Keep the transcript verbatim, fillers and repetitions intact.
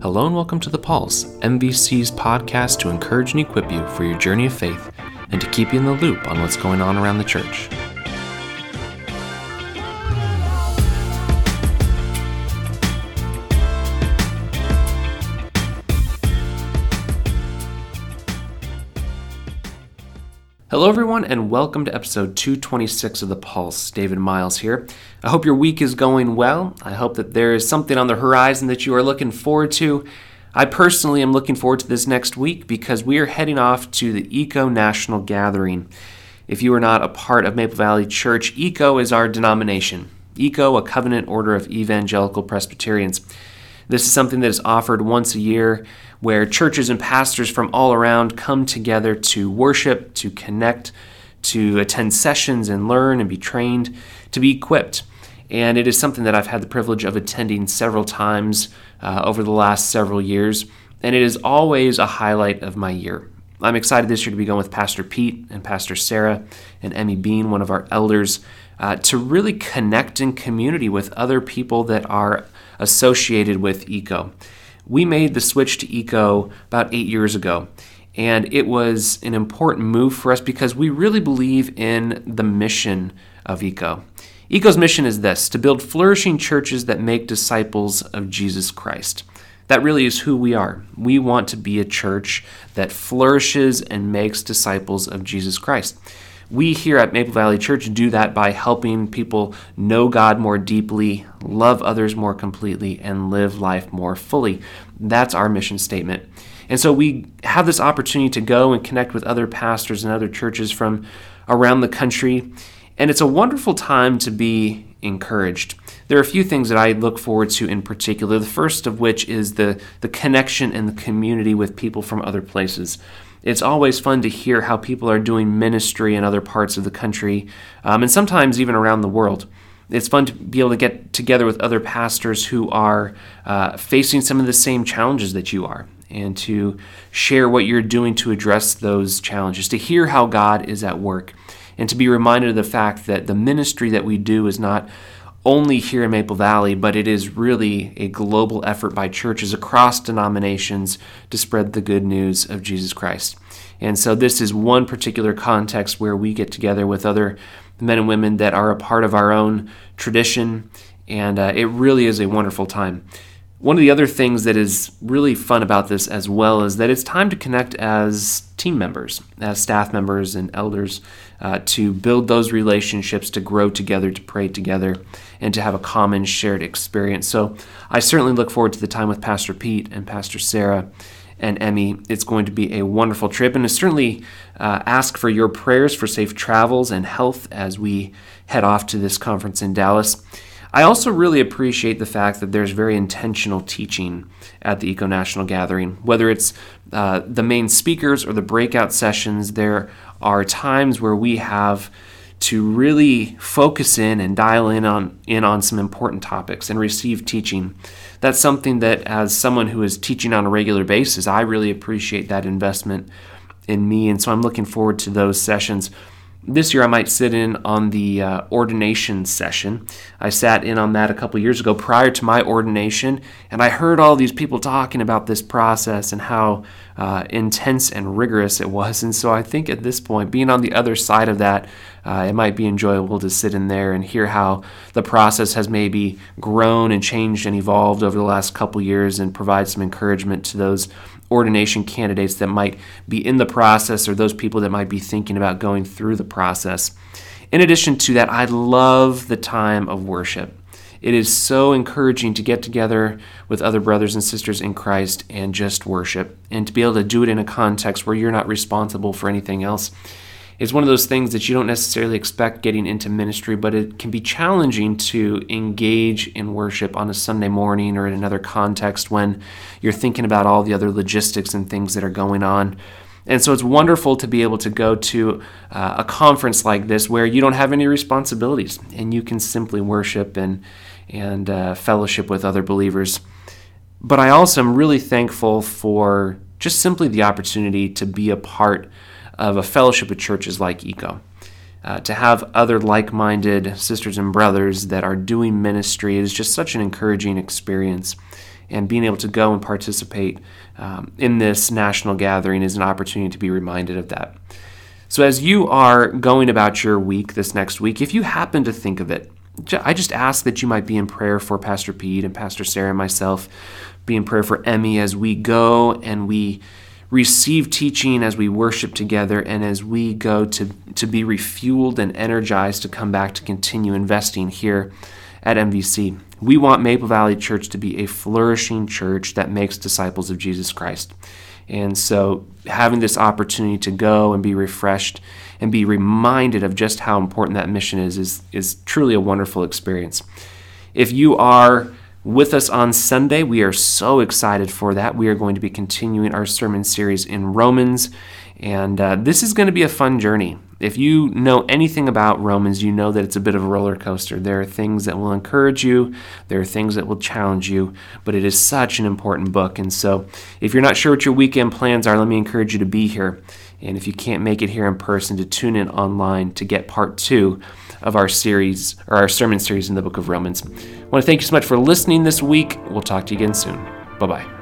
Hello and welcome to The Pulse, M V C's podcast to encourage and equip you for your journey of faith and to keep you in the loop on what's going on around the church. Hello everyone and welcome to episode two twenty-six of The Pulse. David Miles here. I hope your week is going well. I hope that there is something on the horizon that you are looking forward to. I personally am looking forward to this next week because we are heading off to the ECO National Gathering. If you are not a part of Maple Valley Church, ECO is our denomination. ECO, a covenant order of evangelical Presbyterians. This is something that is offered once a year where churches and pastors from all around come together to worship, to connect, to attend sessions and learn and be trained, to be equipped. And it is something that I've had the privilege of attending several times uh, over the last several years, and it is always a highlight of my year. I'm excited this year to be going with Pastor Pete and Pastor Sarah and Emmy Bean, one of our elders, uh, to really connect in community with other people that are associated with ECO. We made the switch to ECO about eight years ago, and it was an important move for us because we really believe in the mission of ECO. ECO's mission is this: to build flourishing churches that make disciples of Jesus Christ. That really is who we are. We want to be a church that flourishes and makes disciples of Jesus Christ. We here at Maple Valley Church do that by helping people know God more deeply, love others more completely, and live life more fully. That's our mission statement. And so we have this opportunity to go and connect with other pastors and other churches from around the country, and it's a wonderful time to be encouraged. There are a few things that I look forward to in particular, the first of which is the, the connection and the community with people from other places. It's always fun to hear how people are doing ministry in other parts of the country, um, and sometimes even around the world. It's fun to be able to get together with other pastors who are uh, facing some of the same challenges that you are, and to share what you're doing to address those challenges, to hear how God is at work, and to be reminded of the fact that the ministry that we do is not only here in Maple Valley, but it is really a global effort by churches across denominations to spread the good news of Jesus Christ. And so this is one particular context where we get together with other men and women that are a part of our own tradition, and uh, it really is a wonderful time. One of the other things that is really fun about this as well is that it's time to connect as team members, as staff members and elders, uh, to build those relationships, to grow together, to pray together, and to have a common shared experience. So I certainly look forward to the time with Pastor Pete and Pastor Sarah and Emmy. It's going to be a wonderful trip, and I certainly uh, ask for your prayers for safe travels and health as we head off to this conference in Dallas. I also really appreciate the fact that there's very intentional teaching at the ECO National Gathering. Whether it's uh, the main speakers or the breakout sessions, there are times where we have to really focus in and dial in on, in on some important topics and receive teaching. That's something that, as someone who is teaching on a regular basis, I really appreciate that investment in me, and so I'm looking forward to those sessions. This year I might sit in on the uh, ordination session. I sat in on that a couple years ago prior to my ordination, and I heard all these people talking about this process and how uh, intense and rigorous it was. And so I think at this point, being on the other side of that, uh, it might be enjoyable to sit in there and hear how the process has maybe grown and changed and evolved over the last couple years and provide some encouragement to those ordination candidates that might be in the process or those people that might be thinking about going through the process. In addition to that, I love the time of worship. It is so encouraging to get together with other brothers and sisters in Christ and just worship, and to be able to do it in a context where you're not responsible for anything else. It's one of those things that you don't necessarily expect getting into ministry, but it can be challenging to engage in worship on a Sunday morning or in another context when you're thinking about all the other logistics and things that are going on. And so it's wonderful to be able to go to uh, a conference like this where you don't have any responsibilities and you can simply worship and, and uh, fellowship with other believers. But I also am really thankful for just simply the opportunity to be a part of a fellowship of churches like ECO, uh, to have other like-minded sisters and brothers that are doing ministry. It is just such an encouraging experience, and being able to go and participate um, in this national gathering is an opportunity to be reminded of that. So as you are going about your week this next week, if you happen to think of it, I just ask that you might be in prayer for Pastor Pete and Pastor Sarah and myself, be in prayer for Emmy as we go and we receive teaching, as we worship together, and as we go to, to be refueled and energized to come back to continue investing here at M V C. We want Maple Valley Church to be a flourishing church that makes disciples of Jesus Christ. And so having this opportunity to go and be refreshed and be reminded of just how important that mission is is, is truly a wonderful experience. If you are with us on Sunday, we are so excited for that. We are going to be continuing our sermon series in Romans, and uh, this is going to be a fun journey. If you know anything about Romans, you know that it's a bit of a roller coaster. There are things that will encourage you. There are things that will challenge you, but it is such an important book. And so if you're not sure what your weekend plans are, let me encourage you to be here. And if you can't make it here in person, to tune in online to get part two of our series, or our sermon series in the book of Romans. I want to thank you so much for listening this week. We'll talk to you again soon. Bye-bye.